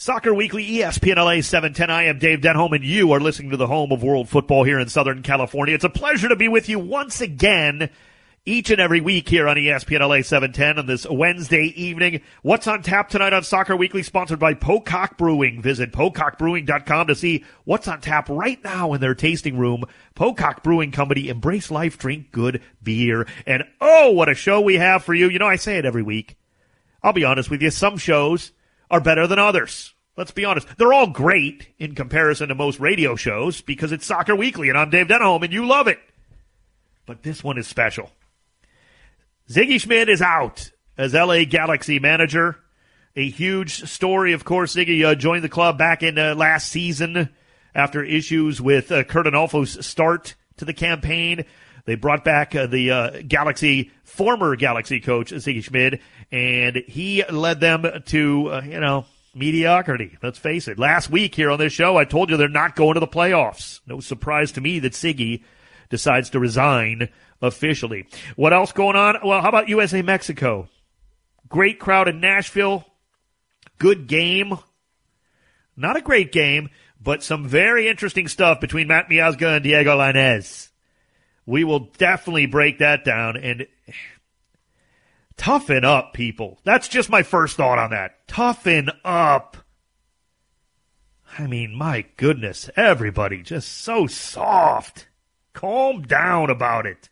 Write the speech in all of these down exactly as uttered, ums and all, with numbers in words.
Soccer Weekly, E S P N L A seven ten. I am Dave Denholm, and you are listening to the home of world football here in Southern California. It's a pleasure to be with you once again each and every week here on E S P N L A seven ten on this Wednesday evening. What's on tap tonight on Soccer Weekly, sponsored by Pocock Brewing. Visit Pocock Brewing dot com to see what's on tap right now in their tasting room. Pocock Brewing Company, embrace life, drink good beer. And oh, what a show we have for you. You know, I say it every week. I'll be honest with you, some shows are better than others. Let's be honest. They're all great in comparison to most radio shows because it's Soccer Weekly, and I'm Dave Denholm, and you love it. But this one is special. Sigi Schmid is out as L A Galaxy manager. A huge story, of course. Sigi uh, joined the club back in uh, last season after issues with uh, Kurt Adolfo's start to the campaign. They brought back uh, the uh, Galaxy, former Galaxy coach, Sigi Schmid, and he led them to, uh, you know, mediocrity. Let's face it. Last week here on this show, I told you they're not going to the playoffs. No surprise to me that Sigi decides to resign officially. What else going on? Well, how about U S A Mexico? Great crowd in Nashville. Good game. Not a great game, but some very interesting stuff between Matt Miazga and Diego Lainez. We will definitely break that down and toughen up, people. That's just my first thought on that. Toughen up. I mean, my goodness, everybody just so soft. Calm down about it.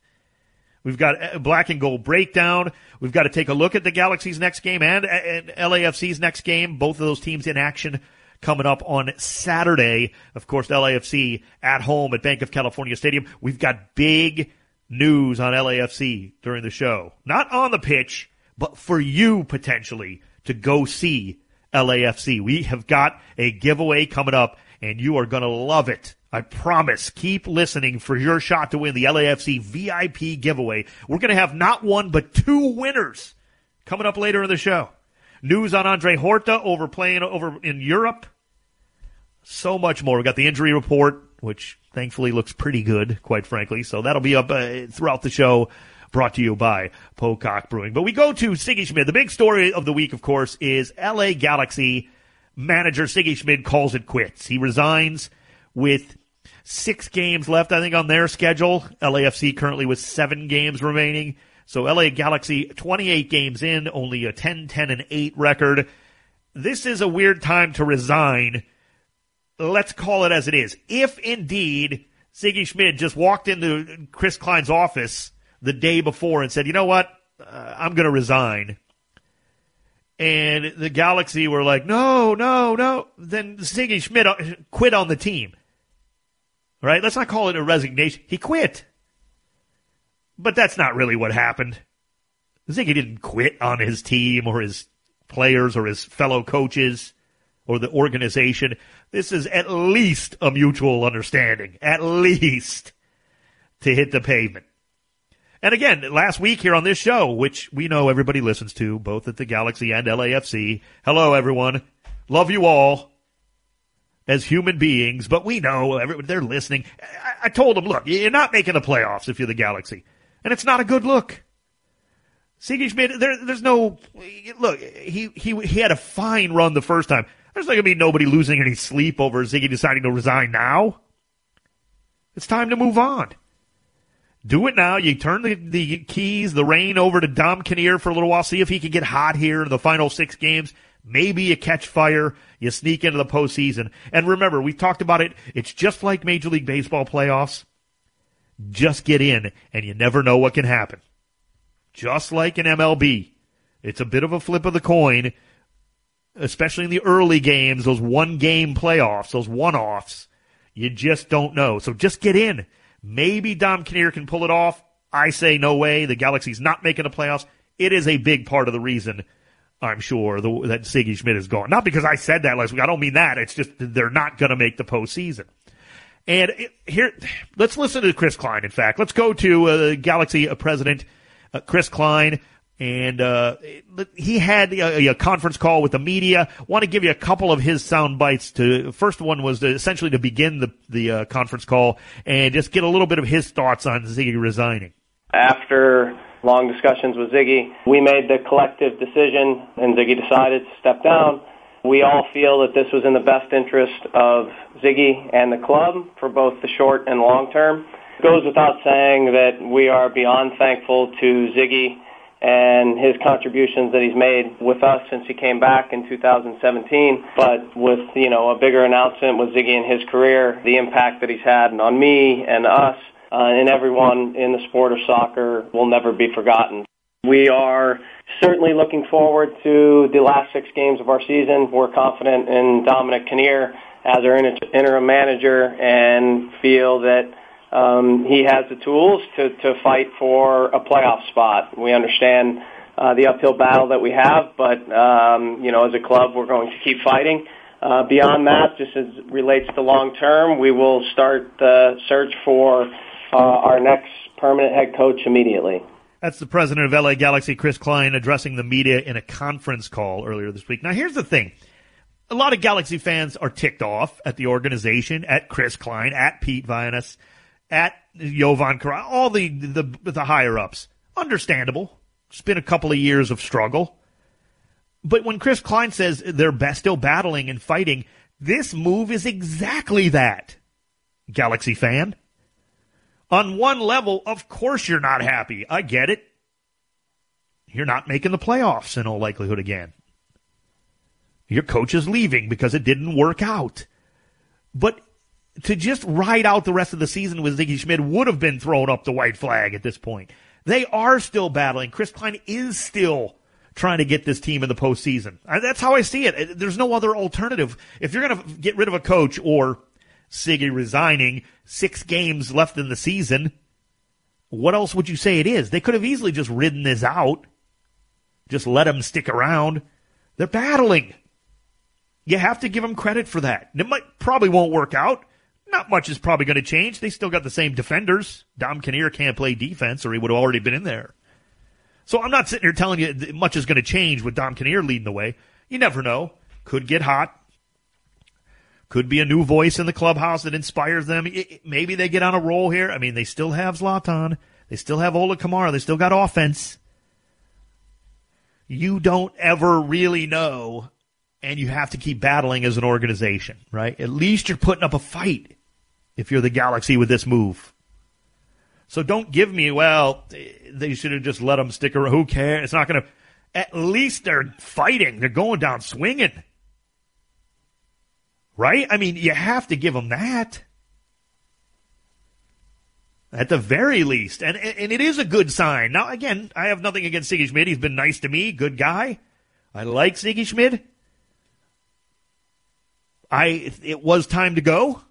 We've got black and gold breakdown. We've got to take a look at the Galaxy's next game and, and L A F C's next game. Both of those teams in action coming up on Saturday. Of course, L A F C at home at Bank of California Stadium. We've got big news on L A F C during the show. Not on the pitch, but for you potentially to go see L A F C. We have got a giveaway coming up, and you are going to love it. I promise. Keep listening for your shot to win the L A F C V I P giveaway. We're going to have not one, but two winners coming up later in the show. News on Andre Horta over playing over in Europe. So much more. We got the injury report, which thankfully looks pretty good, quite frankly. So that'll be up uh, throughout the show, brought to you by Pocock Brewing. But we go to Sigi Schmid. The big story of the week, of course, is L A Galaxy manager Sigi Schmid calls it quits. He resigns with six games left, I think, on their schedule. L A F C currently with seven games remaining. So L A Galaxy, twenty-eight games in, only a ten, ten, and eight record. This is a weird time to resign. Let's call it as it is. If indeed Sigi Schmid just walked into Chris Klein's office the day before and said, you know what, uh, I'm going to resign. And the Galaxy were like, no, no, no. Then Sigi Schmid quit on the team. Right? Let's not call it a resignation. He quit. But that's not really what happened. Sigi didn't quit on his team or his players or his fellow coaches or the organization. This is at least a mutual understanding, at least to hit the pavement. And again, last week here on this show, which we know everybody listens to, both at the Galaxy and L A F C. Hello, everyone. Love you all as human beings, but we know everybody, they're listening. I, I told them, look, you're not making the playoffs if you're the Galaxy. And it's not a good look. Sigi Schmid, there, there's no – look, he, he he had a fine run the first time. There's not going to be nobody losing any sleep over Sigi deciding to resign now. It's time to move on. Do it now. You turn the, the keys, the reign over to Dom Kinnear for a little while, see if he can get hot here in the final six games. Maybe you catch fire, you sneak into the postseason. And remember, we've talked about it. It's just like Major League Baseball playoffs. Just get in, and you never know what can happen. Just like in M L B. It's a bit of a flip of the coin, especially in the early games, those one-game playoffs, those one-offs. You just don't know. So just get in. Maybe Dom Kinnear can pull it off. I say no way. The Galaxy's not making the playoffs. It is a big part of the reason, I'm sure, the, that Sigi Schmid is gone. Not because I said that last week. I don't mean that. It's just they're not going to make the postseason. And here, let's listen to Chris Klein, in fact. Let's go to uh, Galaxy uh, president uh, Chris Klein, and uh, he had a, a conference call with the media. I want to give you a couple of his sound bites. To, first one was to, essentially to begin the, the uh, conference call and just get a little bit of his thoughts on Sigi resigning. After long discussions with Sigi, we made the collective decision, and Sigi decided to step down. We all feel that this was in the best interest of Sigi and the club for both the short and long term. It goes without saying that we are beyond thankful to Sigi and his contributions that he's made with us since he came back in two thousand seventeen. But with, you know, a bigger announcement with Sigi and his career, the impact that he's had on me and us uh, and everyone in the sport of soccer will never be forgotten. We are certainly looking forward to the last six games of our season. We're confident in Dominic Kinnear as our inter- interim manager and feel that Um, he has the tools to, to fight for a playoff spot. We understand uh, the uphill battle that we have, but, um, you know, as a club, we're going to keep fighting. Uh, beyond that, just as it relates to long term, we will start the search for uh, our next permanent head coach immediately. That's the president of L A Galaxy, Chris Klein, addressing the media in a conference call earlier this week. Now, here's the thing. A lot of Galaxy fans are ticked off at the organization, at Chris Klein, at Pete Vianis, at Jovan Kara, all the, the the higher-ups. Understandable. It's been a couple of years of struggle. But when Chris Klein says they're still battling and fighting, this move is exactly that, Galaxy fan. On one level, of course you're not happy. I get it. You're not making the playoffs in all likelihood again. Your coach is leaving because it didn't work out. But to just ride out the rest of the season with Sigi Schmid would have been thrown up the white flag at this point. They are still battling. Chris Klein is still trying to get this team in the postseason. That's how I see it. There's no other alternative. If you're going to get rid of a coach or Sigi resigning, six games left in the season, what else would you say it is? They could have easily just ridden this out, just let them stick around. They're battling. You have to give them credit for that. It might probably won't work out. Not much is probably going to change. They still got the same defenders. Dom Kinnear can't play defense or he would have already been in there. So I'm not sitting here telling you that much is going to change with Dom Kinnear leading the way. You never know. Could get hot. Could be a new voice in the clubhouse that inspires them. It, it, maybe they get on a roll here. I mean, they still have Zlatan. They still have Ola Kamara. They still got offense. You don't ever really know, and you have to keep battling as an organization, right? At least you're putting up a fight if you're the Galaxy with this move. So don't give me, well, they should have just let them stick around. Who cares? It's not going to. At least they're fighting. They're going down swinging. Right? I mean, you have to give them that. At the very least. And and it is a good sign. Now, again, I have nothing against Sigi Schmid. He's been nice to me. Good guy. I like Sigi Schmid. I, it was time to go.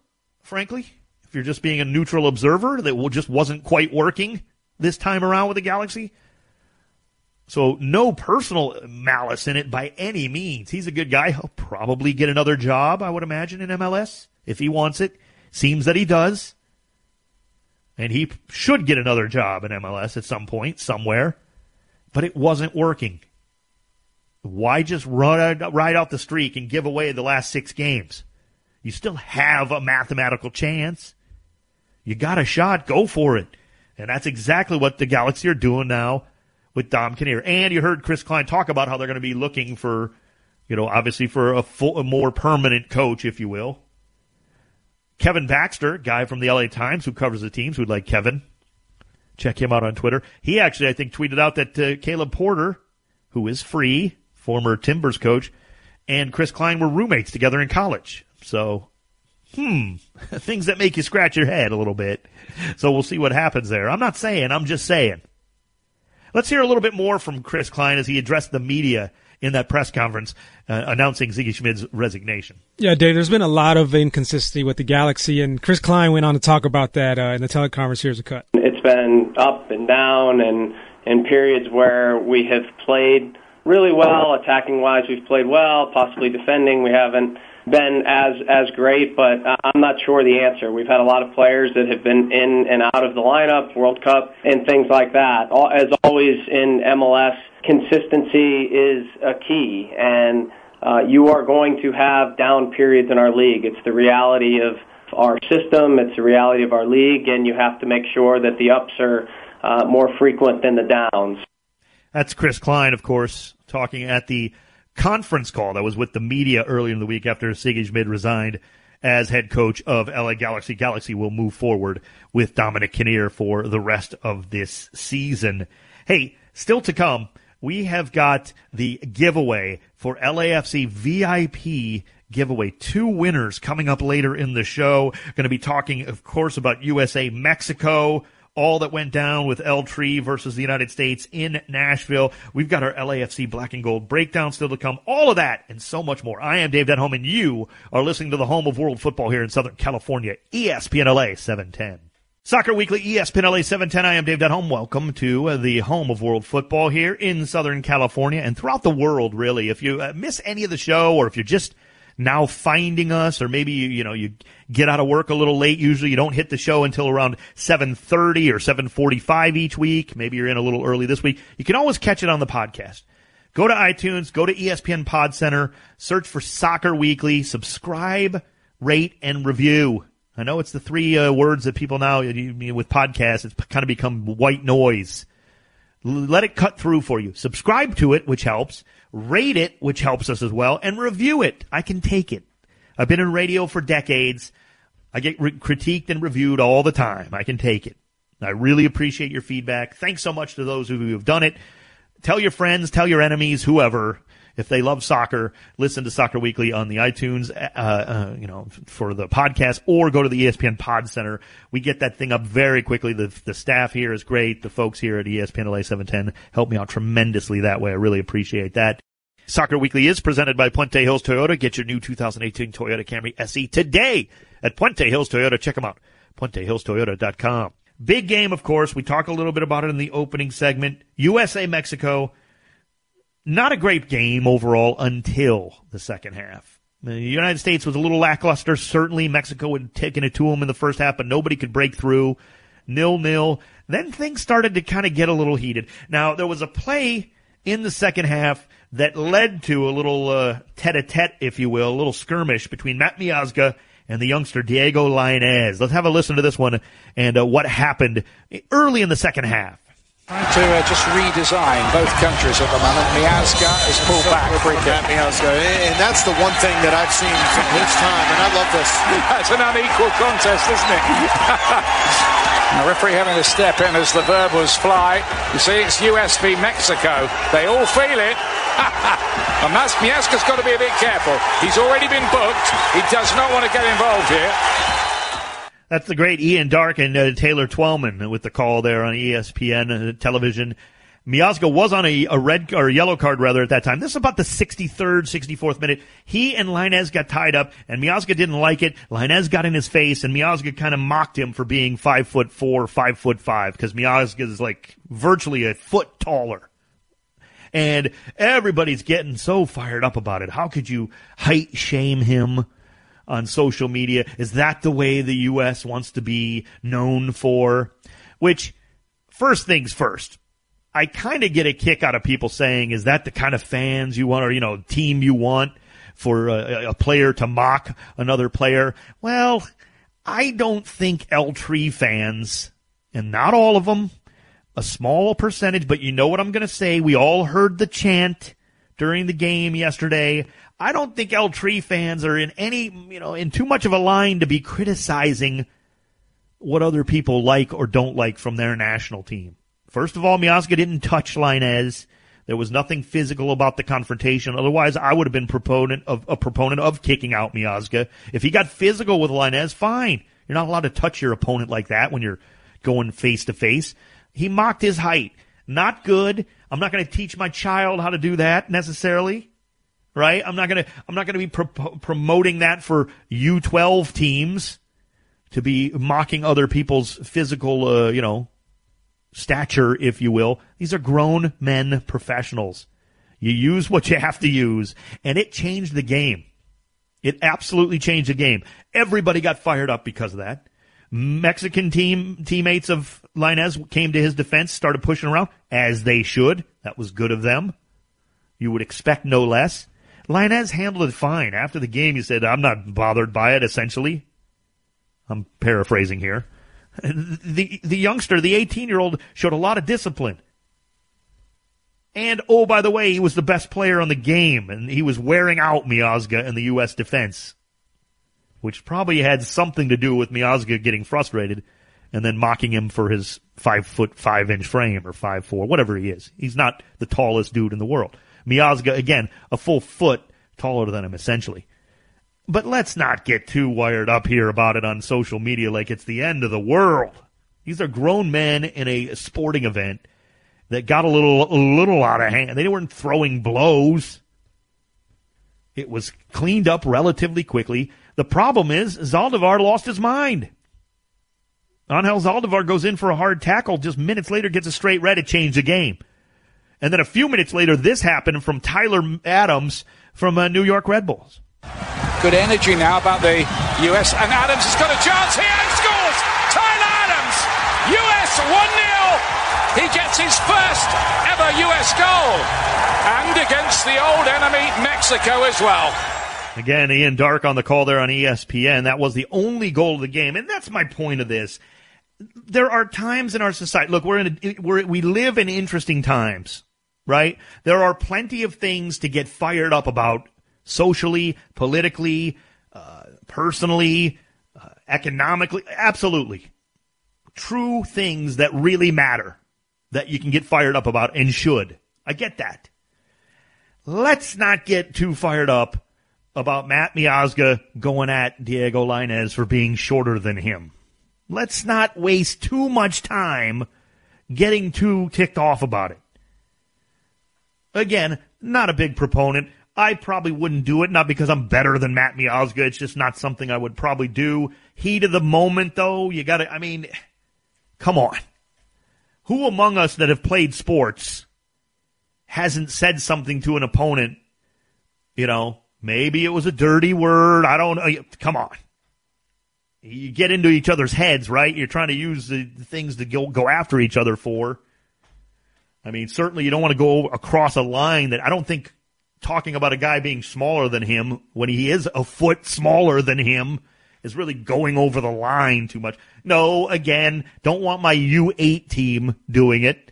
Frankly, if you're just being a neutral observer, that just wasn't quite working this time around with the Galaxy. So no personal malice in it by any means. He's a good guy. He'll probably get another job, I would imagine, in M L S if he wants it. Seems that he does. And he should get another job in M L S at some point, somewhere. But it wasn't working. Why just run, ride out the streak and give away the last six games? You still have a mathematical chance. You got a shot. Go for it. And that's exactly what the Galaxy are doing now with Dom Kinnear. And you heard Chris Klein talk about how they're going to be looking for, you know, obviously for a, full, a more permanent coach, if you will. Kevin Baxter, guy from the L A Times who covers the teams, who'd like Kevin. Check him out on Twitter. He actually, I think, tweeted out that uh, Caleb Porter, who is free, former Timbers coach, and Chris Klein were roommates together in college. So, hmm, things that make you scratch your head a little bit. So we'll see what happens there. I'm not saying, I'm just saying. Let's hear a little bit more from Chris Klein as he addressed the media in that press conference uh, announcing Sigi Schmid's resignation. Yeah, Dave, there's been a lot of inconsistency with the Galaxy, and Chris Klein went on to talk about that uh, in the teleconference. Here's a cut. It's been up and down and in periods where we have played really well. Attacking-wise, we've played well. Possibly defending, we haven't been as as great, but I'm not sure the answer. We've had a lot of players that have been in and out of the lineup, World Cup, and things like that. As always in M L S, consistency is a key, and uh, you are going to have down periods in our league. It's the reality of our system. It's the reality of our league, and you have to make sure that the ups are uh, more frequent than the downs. That's Chris Klein, of course, talking at the conference call that was with the media earlier in the week after Sigi Schmid resigned as head coach of L A Galaxy. Galaxy will move forward with Dominic Kinnear for the rest of this season. Hey, still to come, we have got the giveaway for L A F C V I P giveaway. Two winners coming up later in the show. Going to be talking, of course, about U S A Mexico, all that went down with El Tri versus the United States in Nashville. We've got our L A F C Black and Gold breakdown still to come. All of that and so much more. I am Dave Denholm, and you are listening to the home of world football here in Southern California, E S P N L A seven ten. Soccer Weekly, E S P N L A seven ten. I am Dave Denholm. Welcome to the home of world football here in Southern California and throughout the world, really. If you miss any of the show, or if you're just now finding us, or maybe you, you know, you get out of work a little late. Usually you don't hit the show until around seven thirty or seven forty-five each week. Maybe you're in a little early this week. You can always catch it on the podcast. Go to iTunes, go to E S P N Pod Center, search for Soccer Weekly, subscribe, rate, and review. I know it's the three uh, words that people now, with podcasts, it's kind of become white noise. Let it cut through for you. Subscribe to it, which helps. Rate it, which helps us as well. And review it. I can take it. I've been in radio for decades. I get re- critiqued and reviewed all the time. I can take it. I really appreciate your feedback. Thanks so much to those who have done it. Tell your friends, tell your enemies, whoever. If they love soccer, listen to Soccer Weekly on the iTunes, uh, uh, you know, for the podcast, or go to the E S P N Pod Center. We get that thing up very quickly. The, the staff here is great. The folks here at E S P N L A seven ten help me out tremendously that way. I really appreciate that. Soccer Weekly is presented by Puente Hills Toyota. Get your new two thousand eighteen Toyota Camry S E today at Puente Hills Toyota. Check them out, puente hills toyota dot com. Big game, of course. We talk a little bit about it in the opening segment. U S A Mexico. Not a great game overall until the second half. The United States was a little lackluster. Certainly Mexico had taken it to them in the first half, but nobody could break through. nil nil. Then things started to kind of get a little heated. Now, there was a play in the second half that led to a little uh, tete-a-tete, if you will, a little skirmish between Matt Miazga and the youngster Diego Lainez. Let's have a listen to this one and uh, what happened early in the second half. Trying to uh, just redesign both countries at the moment. Miazga is pulled back. Matt Miazga, and that's the one thing that I've seen from his time, and I love this. That's an unequal contest, isn't it? The referee having to step in as the verb was fly. You see, it's U S v Mexico. They all feel it. And Miazga's got to be a bit careful. He's already been booked. He does not want to get involved here. That's the great Ian Darke and uh, Taylor Twellman with the call there on E S P N uh, television. Miazga was on a, a red or a yellow card rather at that time. This is about the sixty-third, sixty-fourth minute. He and Lainez got tied up, and Miazga didn't like it. Lainez got in his face, and Miazga kind of mocked him for being five foot four, five foot five, because Miazga is like virtually a foot taller. And everybody's getting so fired up about it. How could you height shame him on social media? Is that the way the U S wants to be known for? Which, first things first, I kind of get a kick out of people saying, is that the kind of fans you want, or, you know, team you want for a, a player to mock another player? Well, I don't think El Tri fans, and not all of them, a small percentage, but you know what I'm going to say. We all heard the chant during the game yesterday. I don't think El Tri fans are in any, you know, in too much of a line to be criticizing what other people like or don't like from their national team. First of all, Miazga didn't touch Lainez. There was nothing physical about the confrontation. Otherwise, I would have been proponent of a proponent of kicking out Miazga. If he got physical with Lainez, fine. You're not allowed to touch your opponent like that when you're going face to face. He mocked his height. Not good. I'm not going to teach my child how to do that necessarily. Right? I'm not gonna, I'm not gonna be pro- promoting that for U twelve teams to be mocking other people's physical, uh, you know, stature, if you will. These are grown men, professionals. You use what you have to use, and it changed the game. It absolutely changed the game. Everybody got fired up because of that. Mexican team, teammates of Lainez came to his defense, started pushing around, as they should. That was good of them. You would expect no less. Lainez handled it fine. After the game, he said, I'm not bothered by it, essentially. I'm paraphrasing here. The the youngster, the eighteen-year-old, showed a lot of discipline. And, oh, by the way, he was the best player on the game, and he was wearing out Miazga in the U S defense, which probably had something to do with Miazga getting frustrated and then mocking him for his five foot five inch frame or five four, whatever he is. He's not the tallest dude in the world. Miazga, again, a full foot taller than him, essentially. But let's not get too wired up here about it on social media like it's the end of the world. These are grown men in a sporting event that got a little a little out of hand. They weren't throwing blows. It was cleaned up relatively quickly. The problem is Zaldivar lost his mind. Angel Zaldivar goes in for a hard tackle, just minutes later gets a straight red, it changed the game. And then a few minutes later, this happened from Tyler Adams from uh, New York Red Bulls. Good energy now about the U S. And Adams has got a chance here and scores! Tyler Adams! U S one nil! He gets his first ever U S goal! And against the old enemy, Mexico as well. Again, Ian Darke on the call there on E S P N. That was the only goal of the game, and that's my point of this. There are times in our society. Look, we're in. A, we're, we live in interesting times, right? There are plenty of things to get fired up about socially, politically, uh, personally, uh, economically. Absolutely, true things that really matter that you can get fired up about and should. I get that. Let's not get too fired up about Matt Miazga going at Diego Lainez for being shorter than him. Let's not waste too much time getting too ticked off about it. Again, not a big proponent. I probably wouldn't do it, not because I'm better than Matt Miazga. It's just not something I would probably do. Heat of the moment, though, you got to, I mean, come on. Who among us that have played sports hasn't said something to an opponent, you know, maybe it was a dirty word. I don't know. Come on. You get into each other's heads, right? You're trying to use the things to go, go after each other for. I mean, certainly you don't want to go across a line that I don't think talking about a guy being smaller than him when he is a foot smaller than him is really going over the line too much. No, again, don't want my U eight team doing it.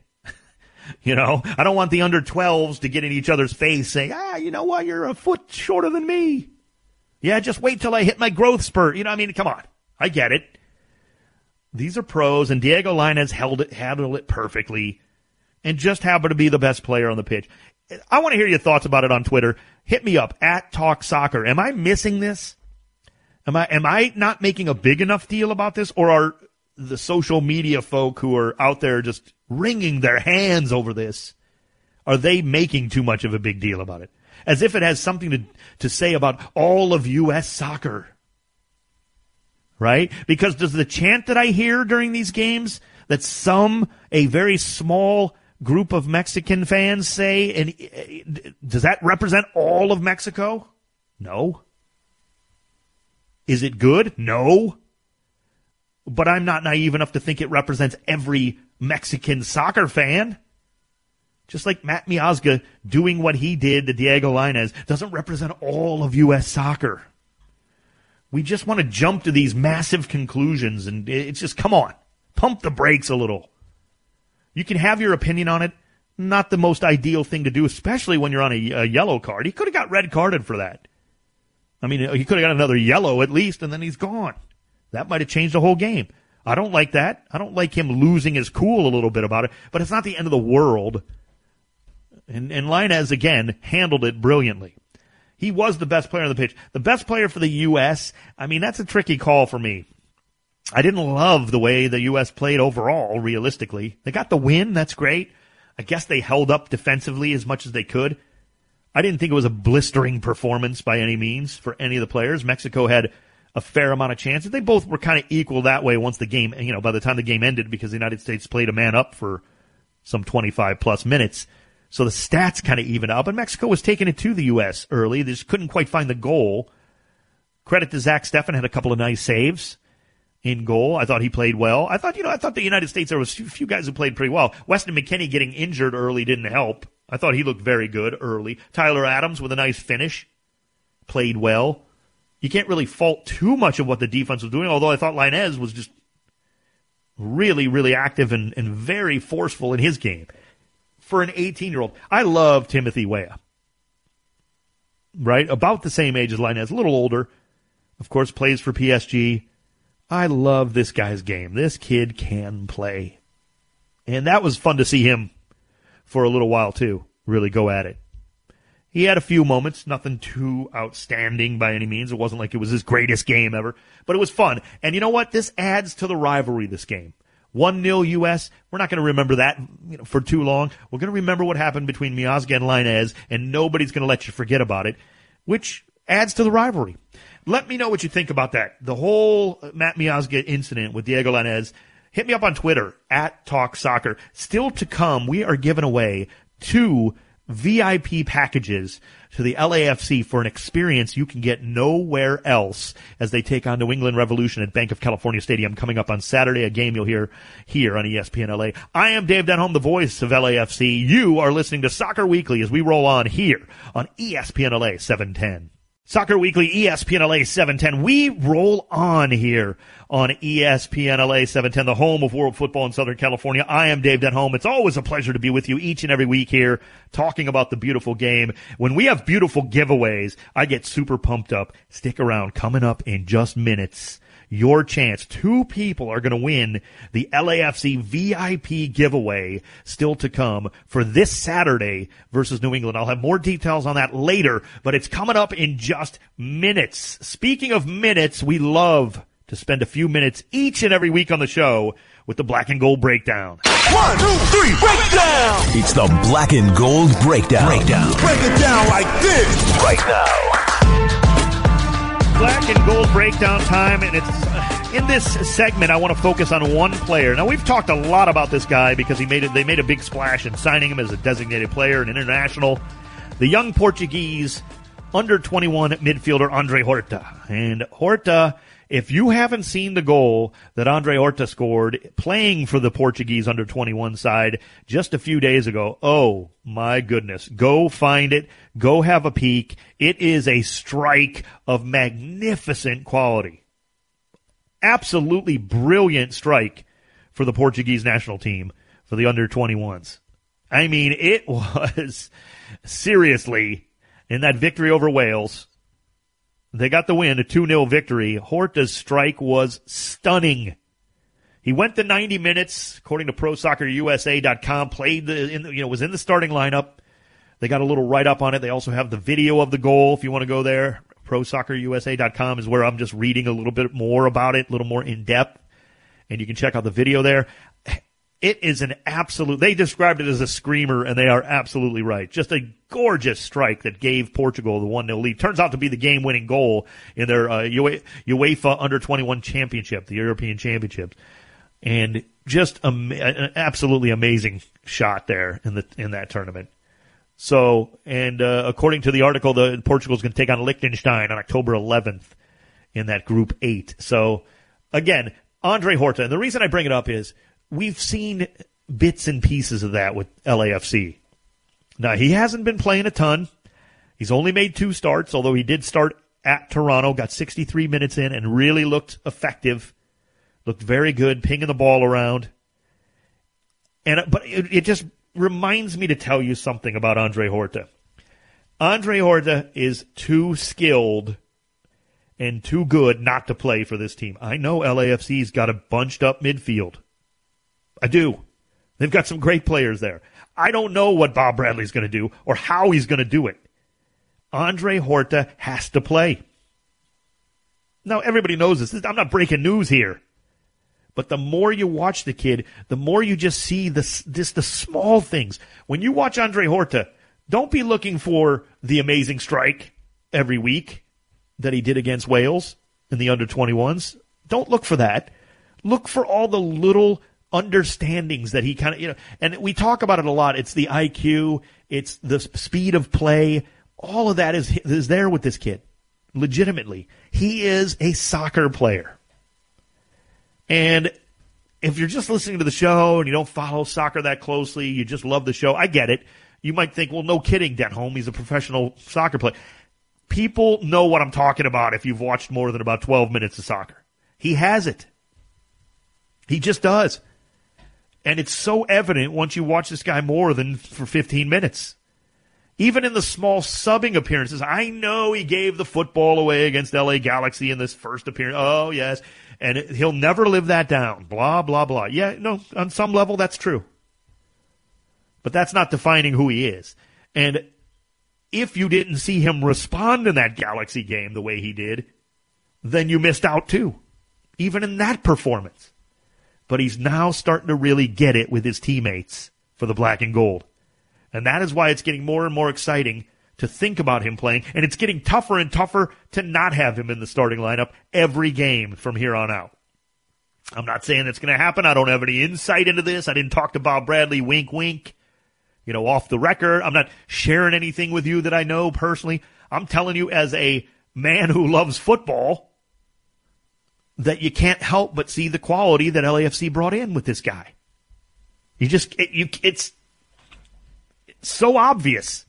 You know, I don't want the under twelves to get in each other's face saying, ah, you know what, you're a foot shorter than me. Yeah, just wait till I hit my growth spurt. You know, I mean, come on. I get it. These are pros, and Diego Lainez held it, handled it perfectly and just happened to be the best player on the pitch. I want to hear your thoughts about it on Twitter. Hit me up, at Talk Soccer. Am I missing this? Am I, am I not making a big enough deal about this, or are the social media folk who are out there just wringing their hands over this, are they making too much of a big deal about it? As if it has something to to say about all of U S soccer, right? Because does the chant that I hear during these games that some, a very small group of Mexican fans say, and does that represent all of Mexico? No. Is it good? No. But I'm not naive enough to think it represents every Mexican soccer fan. Just like Matt Miazga doing what he did to Diego Lainez doesn't represent all of U S soccer. We just want to jump to these massive conclusions, and it's just, come on, pump the brakes a little. You can have your opinion on it. Not the most ideal thing to do, especially when you're on a, a yellow card. He could have got red carded for that. I mean, he could have got another yellow at least, and then he's gone. That might have changed the whole game. I don't like that. I don't like him losing his cool a little bit about it, but it's not the end of the world. And, and Lainez, again, handled it brilliantly. He was the best player on the pitch. The best player for the U S, I mean, that's a tricky call for me. I didn't love the way the U S played overall, realistically. They got the win. That's great. I guess they held up defensively as much as they could. I didn't think it was a blistering performance by any means for any of the players. Mexico had a fair amount of chances. They both were kind of equal that way once the game, you know, by the time the game ended, because the United States played a man up for some twenty-five plus minutes. So the stats kind of evened out, but Mexico was taking it to the U S early. They just couldn't quite find the goal. Credit to Zach Steffen, had a couple of nice saves in goal. I thought he played well. I thought, you know, I thought the United States, there was a few guys who played pretty well. Weston McKennie getting injured early didn't help. I thought he looked very good early. Tyler Adams with a nice finish played well. You can't really fault too much of what the defense was doing, although I thought Lainez was just really, really active and, and very forceful in his game. for an eighteen-year-old. I love Timothy Weah, right? About the same age as Lainez, a little older. Of course, plays for P S G. I love this guy's game. This kid can play. And that was fun to see him for a little while, too, really go at it. He had a few moments, nothing too outstanding by any means. It wasn't like it was his greatest game ever, but it was fun. And you know what? This adds to the rivalry, this game. one nil U S. We're not going to remember that you know, for too long. We're going to remember what happened between Miazga and Lainez, and nobody's going to let you forget about it, which adds to the rivalry. Let me know what you think about that. The whole Matt Miazga incident with Diego Lainez. Hit me up on Twitter, at Talk Soccer. Still to come, we are giving away two V I P packages to the L A F C for an experience you can get nowhere else as they take on New England Revolution at Bank of California Stadium coming up on Saturday, a game you'll hear here on E S P N L A. I am Dave Denholm, the voice of L A F C. You are listening to Soccer Weekly as we roll on here on E S P N L A seven ten. Soccer Weekly, E S P N L A seven ten. We roll on here on E S P N L A seven ten, the home of world football in Southern California. I am Dave Denholm. It's always a pleasure to be with you each and every week here talking about the beautiful game. When we have beautiful giveaways, I get super pumped up. Stick around. Coming up in just minutes, your chance. Two people are going to win the L A F C V I P giveaway still to come for this Saturday versus New England. I'll have more details on that later, but it's coming up in just minutes. Speaking of minutes, we love to spend a few minutes each and every week on the show with the Black and Gold Breakdown. One, two, three, breakdown! It's the Black and Gold Breakdown. Breakdown. Break it down like this. Right now. Black and Gold Breakdown time, and it's in this segment I want to focus on one player. Now, we've talked a lot about this guy because he made it, they made a big splash in signing him as a designated player and international. The young Portuguese under twenty-one midfielder Andre Horta. And Horta, if you haven't seen the goal that Andre Horta scored playing for the Portuguese under twenty-one side just a few days ago, oh my goodness, go find it, go have a peek. It is a strike of magnificent quality. Absolutely brilliant strike for the Portuguese national team for the under twenty-ones. I mean, it was seriously, in that victory over Wales, they got the win, a two nil victory. Horta's strike was stunning. He went the ninety minutes, according to pro soccer U S A dot com, played the, in the, you know, was in the starting lineup. They got a little write-up on it. They also have the video of the goal if you want to go there. pro soccer U S A dot com is where I'm just reading a little bit more about it, a little more in-depth, and you can check out the video there. It is an absolute, they described it as a screamer, and they are absolutely right. Just a gorgeous strike that gave Portugal the one nil lead. Turns out to be the game-winning goal in their uh, UEFA under twenty-one championship, the European Championship. And just a, an absolutely amazing shot there in the in that tournament. So, and uh, according to the article, the Portugal's going to take on Liechtenstein on October eleventh in that Group eight. So, again, Andre Horta, and the reason I bring it up is, we've seen bits and pieces of that with L A F C. Now, he hasn't been playing a ton. He's only made two starts, although he did start at Toronto, got sixty-three minutes in, and really looked effective, looked very good, pinging the ball around. And But it, it just reminds me to tell you something about Andre Horta. Andre Horta is too skilled and too good not to play for this team. I know L A F C's got a bunched-up midfield. I do. They've got some great players there. I don't know what Bob Bradley's going to do or how he's going to do it. Andre Horta has to play. Now, everybody knows this. I'm not breaking news here. But the more you watch the kid, the more you just see this, this, the small things. When you watch Andre Horta, don't be looking for the amazing strike every week that he did against Wales in the under twenty-ones. Don't look for that. Look for all the little understandings that he kind of, you know, and we talk about it a lot. It's the I Q, it's the speed of play. All of that is is there with this kid. Legitimately, he is a soccer player. And if you're just listening to the show and you don't follow soccer that closely, you just love the show, I get it. You might think, well, no kidding, Denholm, he's a professional soccer player. People know what I'm talking about if you've watched more than about twelve minutes of soccer. He has it. He just does. And it's so evident once you watch this guy more than for fifteen minutes. Even in the small subbing appearances, I know he gave the football away against L A Galaxy in this first appearance. Oh, yes. And it, he'll never live that down. Blah, blah, blah. Yeah, no, on some level, that's true. But that's not defining who he is. And if you didn't see him respond in that Galaxy game the way he did, then you missed out too, even in that performance. But he's now starting to really get it with his teammates for the black and gold. And that is why it's getting more and more exciting to think about him playing. And it's getting tougher and tougher to not have him in the starting lineup every game from here on out. I'm not saying that's going to happen. I don't have any insight into this. I didn't talk to Bob Bradley, wink, wink, you know, off the record. I'm not sharing anything with you that I know personally. I'm telling you as a man who loves football that you can't help but see the quality that L A F C brought in with this guy. You just, it, you, it's, so obvious.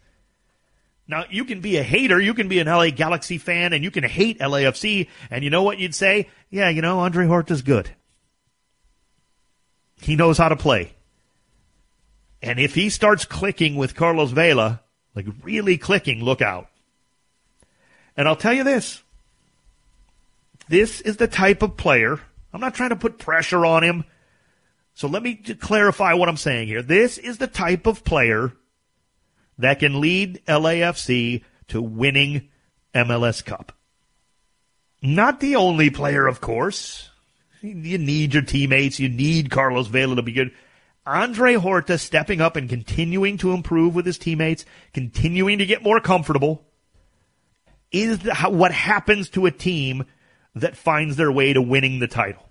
Now, you can be a hater, you can be an L A Galaxy fan, and you can hate L A F C, and you know what you'd say? Yeah, you know, Andre Horta's good. He knows how to play. And if he starts clicking with Carlos Vela, like really clicking, look out. And I'll tell you this. This is the type of player, I'm not trying to put pressure on him, so let me clarify what I'm saying here. This is the type of player that can lead L A F C to winning M L S Cup. Not the only player, of course. You need your teammates. You need Carlos Vela to be good. Andre Horta stepping up and continuing to improve with his teammates, continuing to get more comfortable, is what happens to a team that finds their way to winning the title.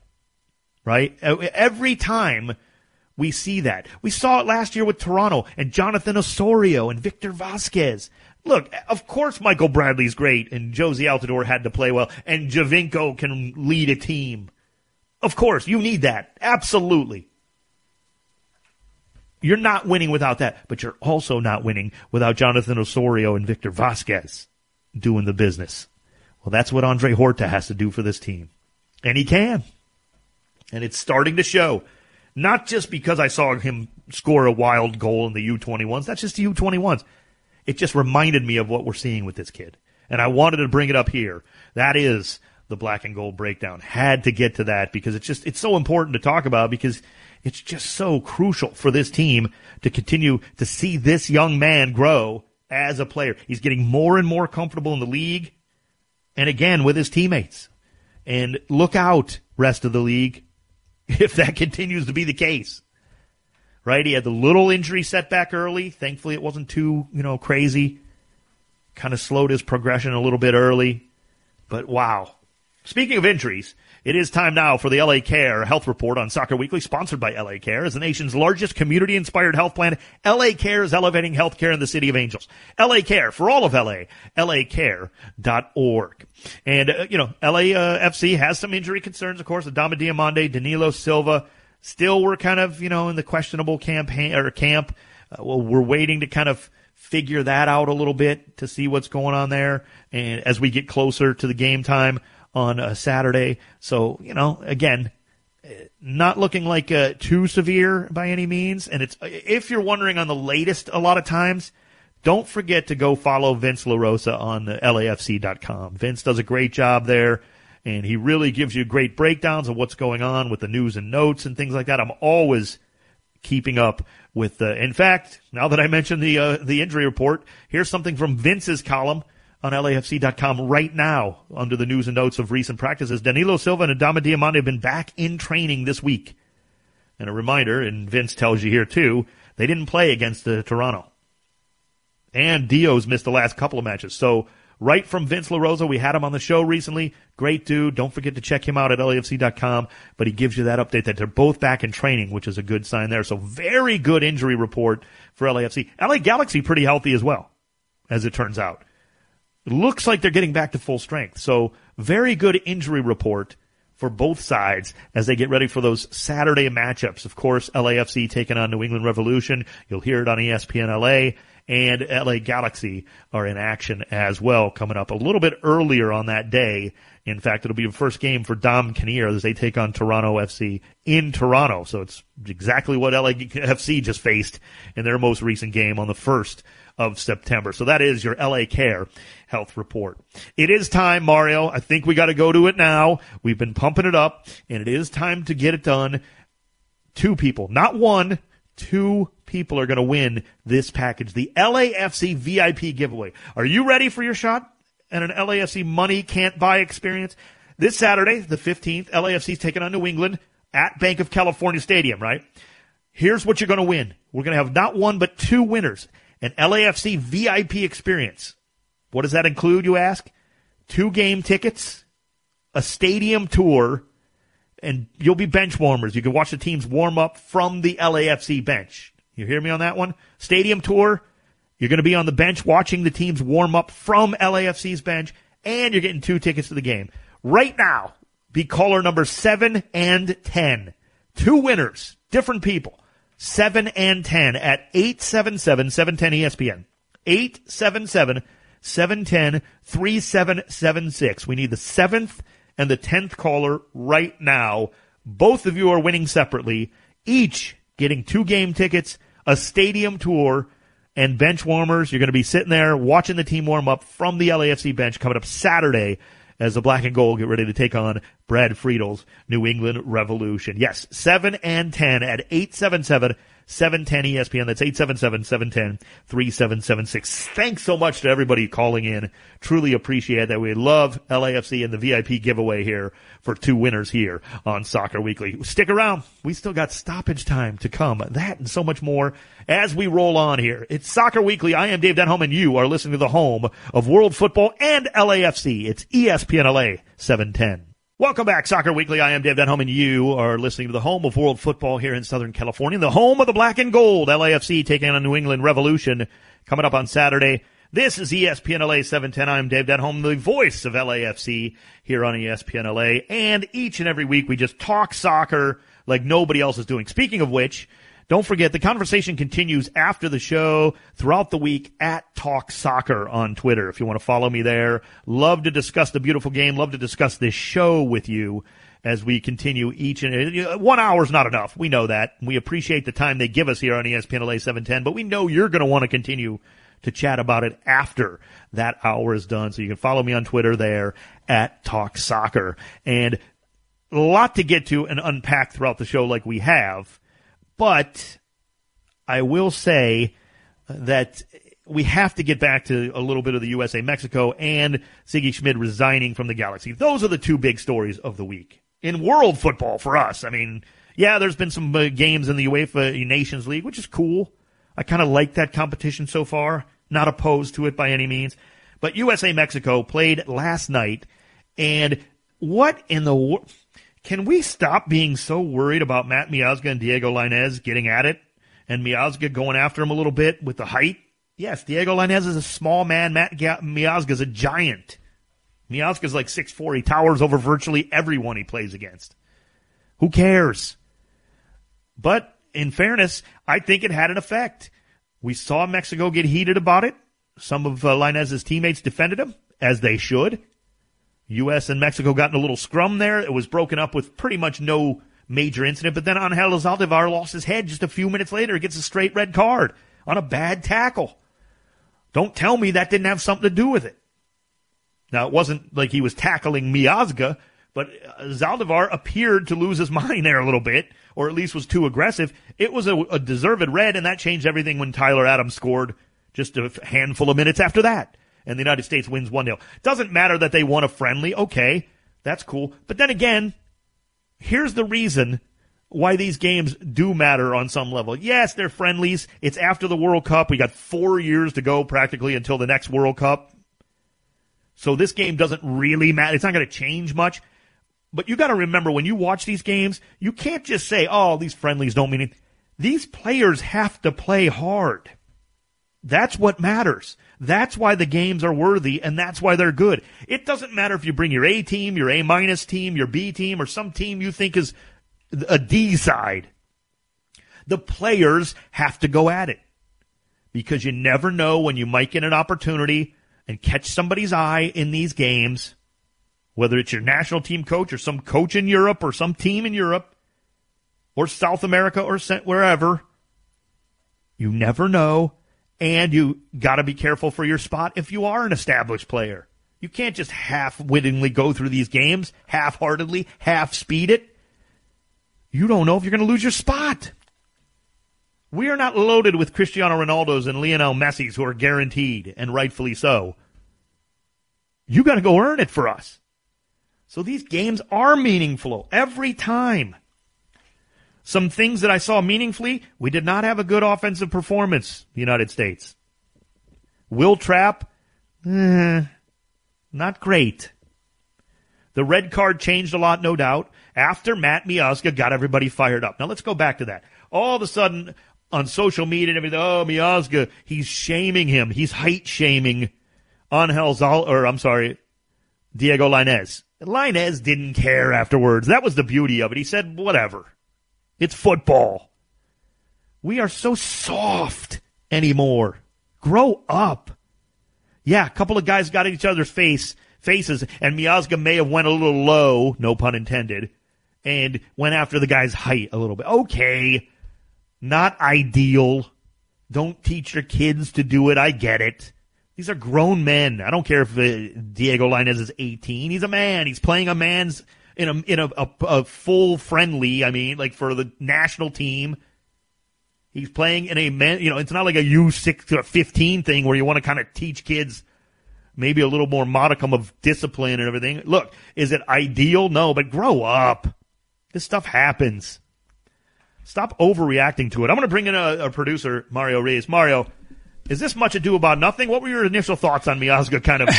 Right? Every time we see that. We saw it last year with Toronto and Jonathan Osorio and Victor Vasquez. Look, of course Michael Bradley's great and Josie Altidore had to play well and Giovinco can lead a team. Of course, you need that. Absolutely. You're not winning without that, but you're also not winning without Jonathan Osorio and Victor Vasquez doing the business. Well, that's what Andre Horta has to do for this team. And he can. And it's starting to show, not just because I saw him score a wild goal in the U twenty-ones. That's just the U twenty-ones. It just reminded me of what we're seeing with this kid. And I wanted to bring it up here. That is the black and gold breakdown. Had to get to that because it's just, it's so important to talk about because it's just so crucial for this team to continue to see this young man grow as a player. He's getting more and more comfortable in the league and again with his teammates. And look out, rest of the league. If that continues to be the case, right? He had the little injury setback early. Thankfully, it wasn't too, you know, crazy. Kind of slowed his progression a little bit early. But wow. Speaking of injuries, it is time now for the L A Care Health Report on Soccer Weekly, sponsored by L A Care. As the nation's largest community-inspired health plan, L A Care is elevating healthcare in the City of Angels. L A Care for all of L A, L A care dot org. And, uh, you know, L A F C has some injury concerns, of course, Adama Diomande, Danilo Silva. Still, we're kind of, you know, in the questionable campaign or camp. Uh, well, we're waiting to kind of figure that out a little bit to see what's going on there. And as we get closer to the game time on a Saturday. So, you know, again, not looking like uh, too severe by any means. And it's, if you're wondering on the latest a lot of times, don't forget to go follow Vince LaRosa on the L A F C dot com. Vince does a great job there, and he really gives you great breakdowns of what's going on with the news and notes and things like that. I'm always keeping up with the, in fact, now that I mentioned the, uh, the injury report, here's something from Vince's column on L A F C dot com right now under the news and notes of recent practices. Danilo Silva and Adama Diomande have been back in training this week. And a reminder, and Vince tells you here too, they didn't play against uh, Toronto. And Dio's missed the last couple of matches. So right from Vince LaRosa, we had him on the show recently. Great dude. Don't forget to check him out at L A F C dot com. But he gives you that update that they're both back in training, which is a good sign there. So very good injury report for L A F C. L A Galaxy pretty healthy as well, as it turns out. Looks like they're getting back to full strength. So very good injury report for both sides as they get ready for those Saturday matchups. Of course, L A F C taking on New England Revolution. You'll hear it on E S P N L A. And L A Galaxy are in action as well, coming up a little bit earlier on that day. In fact, it'll be the first game for Dom Kinnear as they take on Toronto F C in Toronto. So it's exactly what L A F C just faced in their most recent game on the first of September. So that is your L A Care Health Report. It is time, Mario. I think we got to go to it now. We've been pumping it up, and it is time to get it done. Two people, not one, two people are going to win this package, the L A F C V I P giveaway. Are you ready for your shot at an L A F C money can't buy experience? This Saturday, the fifteenth, L A F C's taking on New England at Bank of California Stadium, right? Here's what you're going to win. We're going to have not one, but two winners, an L A F C V I P experience. What does that include, you ask? Two game tickets, a stadium tour, and you'll be bench warmers. You can watch the teams warm up from the L A F C bench. You hear me on that one? Stadium tour, you're going to be on the bench watching the teams warm up from L A F C's bench, and you're getting two tickets to the game. Right now, be caller number seven and ten. Two winners, different people, seven and ten at eight seven seven, seven one zero, E S P N, eight seven seven, seven one zero, three seven seven six. We need the seventh and the tenth caller right now. Both of you are winning separately, each getting two game tickets, a stadium tour, and bench warmers. You're going to be sitting there watching the team warm up from the L A F C bench coming up Saturday as the black and gold get ready to take on Brad Friedel's New England Revolution. Yes, seven and ten at eight seven seven, seven one zero, E S P N. That's eight seven seven, seven one zero, three seven seven six. Thanks so much to everybody calling in. Truly appreciate that. We love L A F C and the V I P giveaway here for two winners here on Soccer Weekly. Stick around. We still got stoppage time to come. That and so much more as we roll on here. It's Soccer Weekly. I am Dave Denholm, and you are listening to the home of world football and L A F C. It's E S P N L A seven ten. Welcome back, Soccer Weekly. I am Dave Denholm, and you are listening to the home of world football here in Southern California, the home of the black and gold, L A F C taking on New England Revolution coming up on Saturday. This is E S P N L A seven ten. I am Dave Denholm, the voice of L A F C here on E S P N L A. And each and every week, we just talk soccer like nobody else is doing. Speaking of which, don't forget, the conversation continues after the show throughout the week at Talk Soccer on Twitter. If you want to follow me there, love to discuss the beautiful game, love to discuss this show with you as we continue each and one hour is not enough. We know that. We appreciate the time they give us here on E S P N L A seven ten, but we know you're going to want to continue to chat about it after that hour is done. So you can follow me on Twitter there at Talk Soccer. And a lot to get to and unpack throughout the show like we have. But I will say that we have to get back to a little bit of the U S A Mexico and Sigi Schmid resigning from the Galaxy. Those are the two big stories of the week in world football for us. I mean, yeah, there's been some uh, games in the UEFA Nations League, which is cool. I kind of like that competition so far. Not opposed to it by any means. But U S A Mexico played last night. And what in the world? Can we stop being so worried about Matt Miazga and Diego Lainez getting at it and Miazga going after him a little bit with the height? Yes, Diego Lainez is a small man. Matt Ga- Miazga is a giant. Miazga is like six foot four. He towers over virtually everyone he plays against. Who cares? But in fairness, I think it had an effect. We saw Mexico get heated about it. Some of uh, Lainez's teammates defended him, as they should. U S and Mexico got in a little scrum there. It was broken up with pretty much no major incident. But then Angel Zaldivar lost his head just a few minutes later. He gets a straight red card on a bad tackle. Don't tell me that didn't have something to do with it. Now, it wasn't like he was tackling Miazga, but Zaldivar appeared to lose his mind there a little bit, or at least was too aggressive. It was a, a deserved red, and that changed everything when Tyler Adams scored just a handful of minutes after that. And the United States wins one nil. Doesn't matter that they won a friendly. Okay, that's cool. But then again, here's the reason why these games do matter on some level. Yes, they're friendlies. It's after the World Cup. We got four years to go practically until the next World Cup. So this game doesn't really matter. It's not going to change much. But you got to remember, when you watch these games, you can't just say, oh, these friendlies don't mean it. These players have to play hard. That's what matters. That's why the games are worthy, and that's why they're good. It doesn't matter if you bring your A team, your A-minus team, your B team, or some team you think is a D side. The players have to go at it because you never know when you might get an opportunity and catch somebody's eye in these games, whether it's your national team coach or some coach in Europe or some team in Europe or South America or wherever. You never know. And you got to be careful for your spot if you are an established player. You can't just half-wittingly go through these games, half-heartedly, half-speed it. You don't know if you're going to lose your spot. We are not loaded with Cristiano Ronaldos and Lionel Messis who are guaranteed, and rightfully so. You got to go earn it for us. So these games are meaningful every time. Some things that I saw meaningfully, we did not have a good offensive performance, the United States. Will Trapp, eh, not great. The red card changed a lot, no doubt, after Matt Miazga got everybody fired up. Now let's go back to that. All of a sudden, on social media and everything, oh, Miazga, he's shaming him. He's height-shaming Angel Zaldivar, or I'm sorry, Diego Lainez. Lainez didn't care afterwards. That was the beauty of it. He said, whatever. It's football. We are so soft anymore. Grow up. Yeah, a couple of guys got in each other's face faces, and Miazga may have went a little low, no pun intended, and went after the guy's height a little bit. Okay, not ideal. Don't teach your kids to do it. I get it. These are grown men. I don't care if uh, Diego Lainez is eighteen. He's a man. He's playing a man's... in a in a, a, a full friendly, I mean, like for the national team. He's playing in a, man, you know, it's not like a U six to a fifteen thing where you want to kind of teach kids maybe a little more modicum of discipline and everything. Look, is it ideal? No, but grow up. This stuff happens. Stop overreacting to it. I'm going to bring in a, a producer, Mario Reyes. Mario, is this much ado about nothing? What were your initial thoughts on Miazga kind of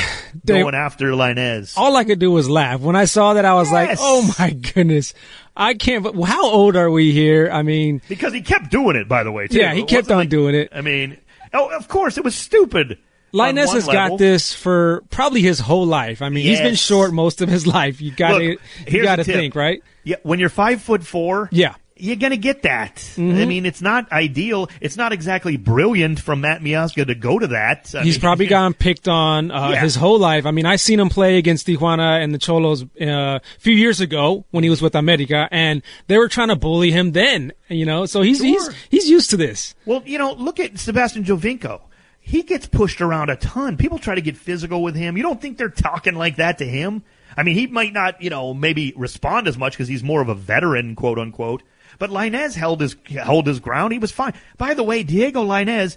Dave, going after Lainez? All I could do was laugh. When I saw that, I was yes. like, oh, my goodness. I can't. But how old are we here? I mean. Because he kept doing it, by the way, too. Yeah, he it kept on like, doing it. I mean, oh, of course, it was stupid. Lainez has level. got this for probably his whole life. I mean, yes. he's been short most of his life. You got to you got to think, right? Yeah, when you're five foot four. Yeah. You're going to get that. Mm-hmm. I mean, it's not ideal. It's not exactly brilliant from Matt Miazga to go to that. I He's mean, probably gotten picked on uh, yeah. his whole life. I mean, I seen him play against Tijuana and the Cholos uh, a few years ago when he was with America, and they were trying to bully him then, you know. So he's sure. he's he's used to this. Well, you know, look at Sebastian Giovinco. He gets pushed around a ton. People try to get physical with him. You don't think they're talking like that to him? I mean, he might not, you know, maybe respond as much because he's more of a veteran, quote unquote. But Lainez held his held his ground. He was fine. By the way, Diego Lainez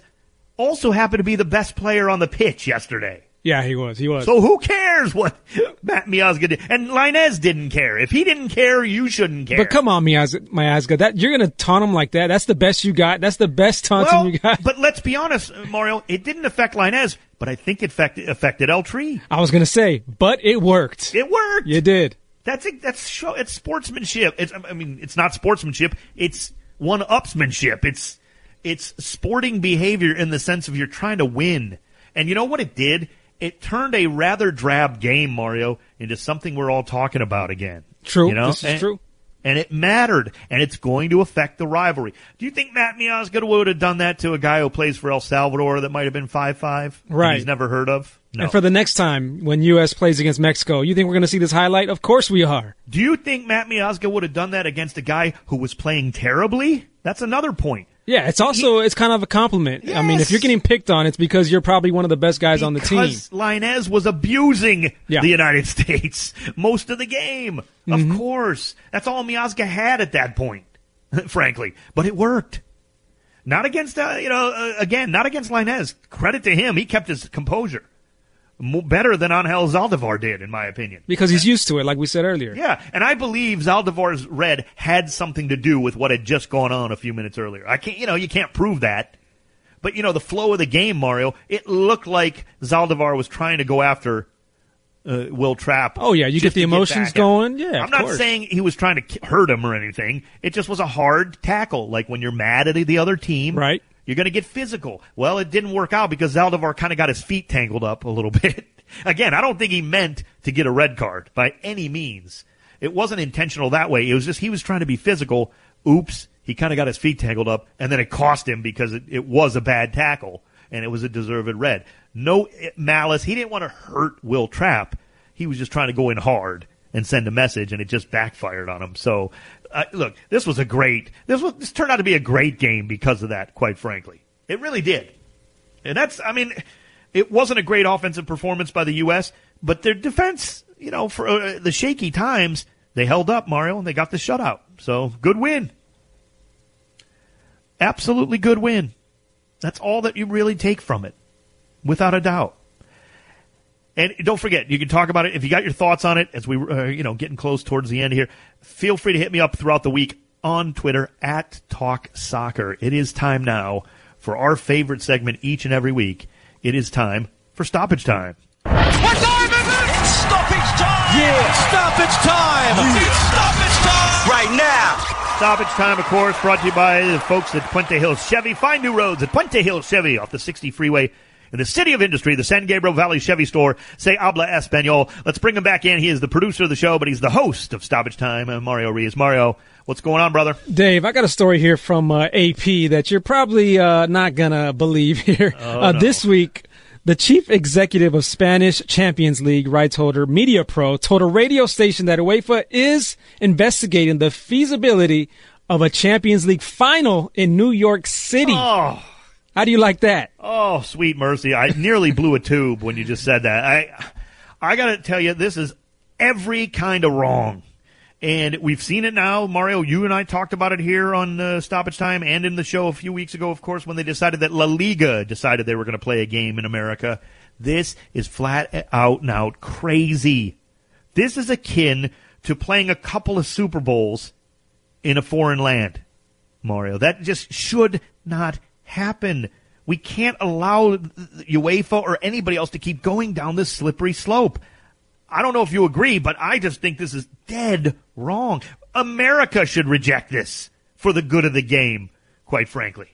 also happened to be the best player on the pitch yesterday. Yeah, he was. He was. So who cares what Matt Miazga did? And Lainez didn't care. If he didn't care, you shouldn't care. But come on, Miazga, Miazga that you're going to taunt him like that? That's the best you got. That's the best taunting well, you got. But let's be honest, Mario. It didn't affect Lainez, but I think it affected, affected El Tri. I was going to say, but it worked. It worked. You did. That's it, that's show. It's sportsmanship. It's I mean, it's not sportsmanship. It's one-upsmanship. It's it's sporting behavior in the sense of you're trying to win. And you know what it did? It turned a rather drab game, Mario, into something we're all talking about again. True. You know? This is and, true. And it mattered. And it's going to affect the rivalry. Do you think Matt Miazga would have done that to a guy who plays for El Salvador that might have been five five? Right. He's never heard of? No. And for the next time when U S plays against Mexico, you think we're going to see this highlight? Of course we are. Do you think Matt Miazga would have done that against a guy who was playing terribly? That's another point. Yeah, it's also he, it's kind of a compliment. Yes. I mean, if you're getting picked on, it's because you're probably one of the best guys because on the team. Because Lainez was abusing yeah. the United States most of the game. Mm-hmm. Of course. That's all Miazga had at that point, frankly. But it worked. Not against, uh, you know, uh, again, not against Lainez. Credit to him. He kept his composure. Better than Angel Zaldivar did, in my opinion. Because he's used to it, like we said earlier. Yeah, and I believe Zaldivar's red had something to do with what had just gone on a few minutes earlier. I can't, you know, you can't prove that. But, you know, the flow of the game, Mario, it looked like Zaldivar was trying to go after uh, Will Trapp. Oh, yeah, you get the emotions going. Yeah, I'm not saying he was trying to hurt him or anything. It just was a hard tackle, like when you're mad at the other team. Right. You're going to get physical. Well, it didn't work out because Zaldivar kind of got his feet tangled up a little bit. Again, I don't think he meant to get a red card by any means. It wasn't intentional that way. It was just he was trying to be physical. Oops, he kind of got his feet tangled up, and then it cost him because it, it was a bad tackle, and it was a deserved red. No malice. He didn't want to hurt Will Trapp. He was just trying to go in hard and send a message, and it just backfired on him. So, uh, look, this was a great – this was this turned out to be a great game because of that, quite frankly. It really did. And that's – I mean, it wasn't a great offensive performance by the U S, but their defense – you know, for uh, the shaky times, they held up, Mario, and they got the shutout. So, good win. Absolutely good win. That's all that you really take from it, without a doubt. And don't forget, you can talk about it. If you got your thoughts on it, as we uh, you know, getting close towards the end here, feel free to hit me up throughout the week on Twitter, at Talk Soccer. It is time now for our favorite segment each and every week. It is time for Stoppage Time. What time is it? It's stoppage time! Yeah! Stoppage time! It's stoppage time! Right now! Stoppage time, of course, brought to you by the folks at Puente Hills Chevy. Find new roads at Puente Hills Chevy off the sixty freeway in the City of Industry, the San Gabriel Valley Chevy store. Say habla español. Let's bring him back in. He is the producer of the show, but he's the host of Stoppage Time, and Mario Reyes. Mario, what's going on, brother? Dave, I got a story here from uh, A P that you're probably uh, not going to believe here. Oh, uh, no. This week, the chief executive of Spanish Champions League rights holder MediaPro told a radio station that UEFA is investigating the feasibility of a Champions League final in New York City. Oh. How do you like that? Oh, sweet mercy. I nearly blew a tube when you just said that. I I got to tell you, this is every kind of wrong. And we've seen it now. Mario, you and I talked about it here on uh, Stoppage Time and in the show a few weeks ago, of course, when they decided that La Liga decided they were going to play a game in America. This is flat out and out crazy. This is akin to playing a couple of Super Bowls in a foreign land, Mario. That just should not happen. We can't allow UEFA or anybody else to keep going down this slippery slope. I don't know if you agree, but I just think this is dead wrong. America should reject this for the good of the game, quite frankly.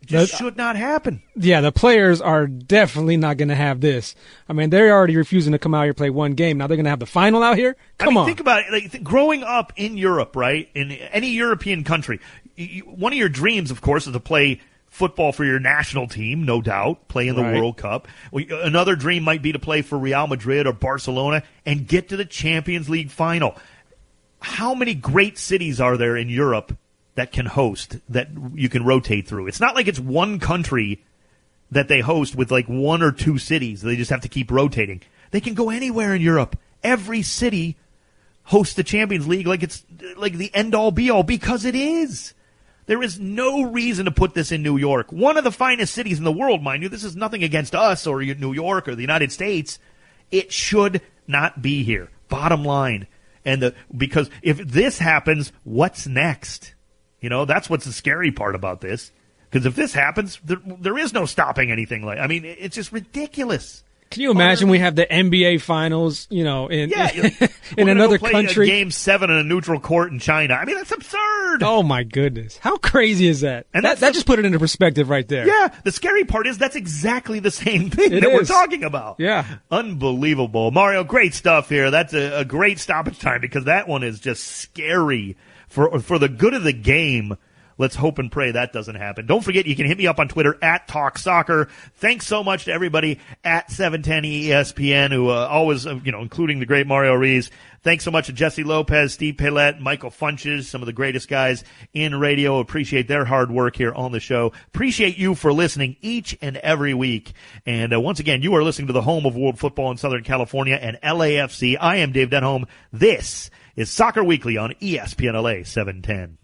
It just That's, should not happen. Yeah, the players are definitely not going to have this. I mean, they're already refusing to come out here and play one game. Now they're going to have the final out here? Come I mean, on. Think about it. Like, th- growing up in Europe, right, in any European country, you, one of your dreams, of course, is to play football for your national team, no doubt, play in the right. World Cup. Another dream might be to play for Real Madrid or Barcelona and get to the Champions League final. How many great cities are there in Europe that can host, that you can rotate through? It's not like it's one country that they host with like one or two cities. They just have to keep rotating. They can go anywhere in Europe. Every city hosts the Champions League like it's like the end-all, be-all, because it is. There is no reason to put this in New York, one of the finest cities in the world, mind you. This is nothing against us or New York or the United States. It should not be here, bottom line. And the, because if this happens, what's next? You know, that's what's the scary part about this. Because if this happens, there, there is no stopping anything. Like, I mean, it's just ridiculous. Can you imagine we have the N B A finals, you know, in yeah, in, in another go play country? A game seven in a neutral court in China. I mean, that's absurd. Oh my goodness. How crazy is that? And that, that the, just put it into perspective right there. Yeah. The scary part is that's exactly the same thing it that is. We're talking about. Yeah. Unbelievable. Mario, great stuff here. That's a, a great stoppage time because that one is just scary for for the good of the game. Let's hope and pray that doesn't happen. Don't forget, you can hit me up on Twitter, at Talk Soccer. Thanks so much to everybody at seven ten E S P N, who uh, always, uh, you know, including the great Mario Rees. Thanks so much to Jesse Lopez, Steve Pellett, Michael Funches, some of the greatest guys in radio. Appreciate their hard work here on the show. Appreciate you for listening each and every week. And uh, once again, you are listening to the home of world football in Southern California and L A F C. I am Dave Denholm. This is Soccer Weekly on E S P N L A seven ten.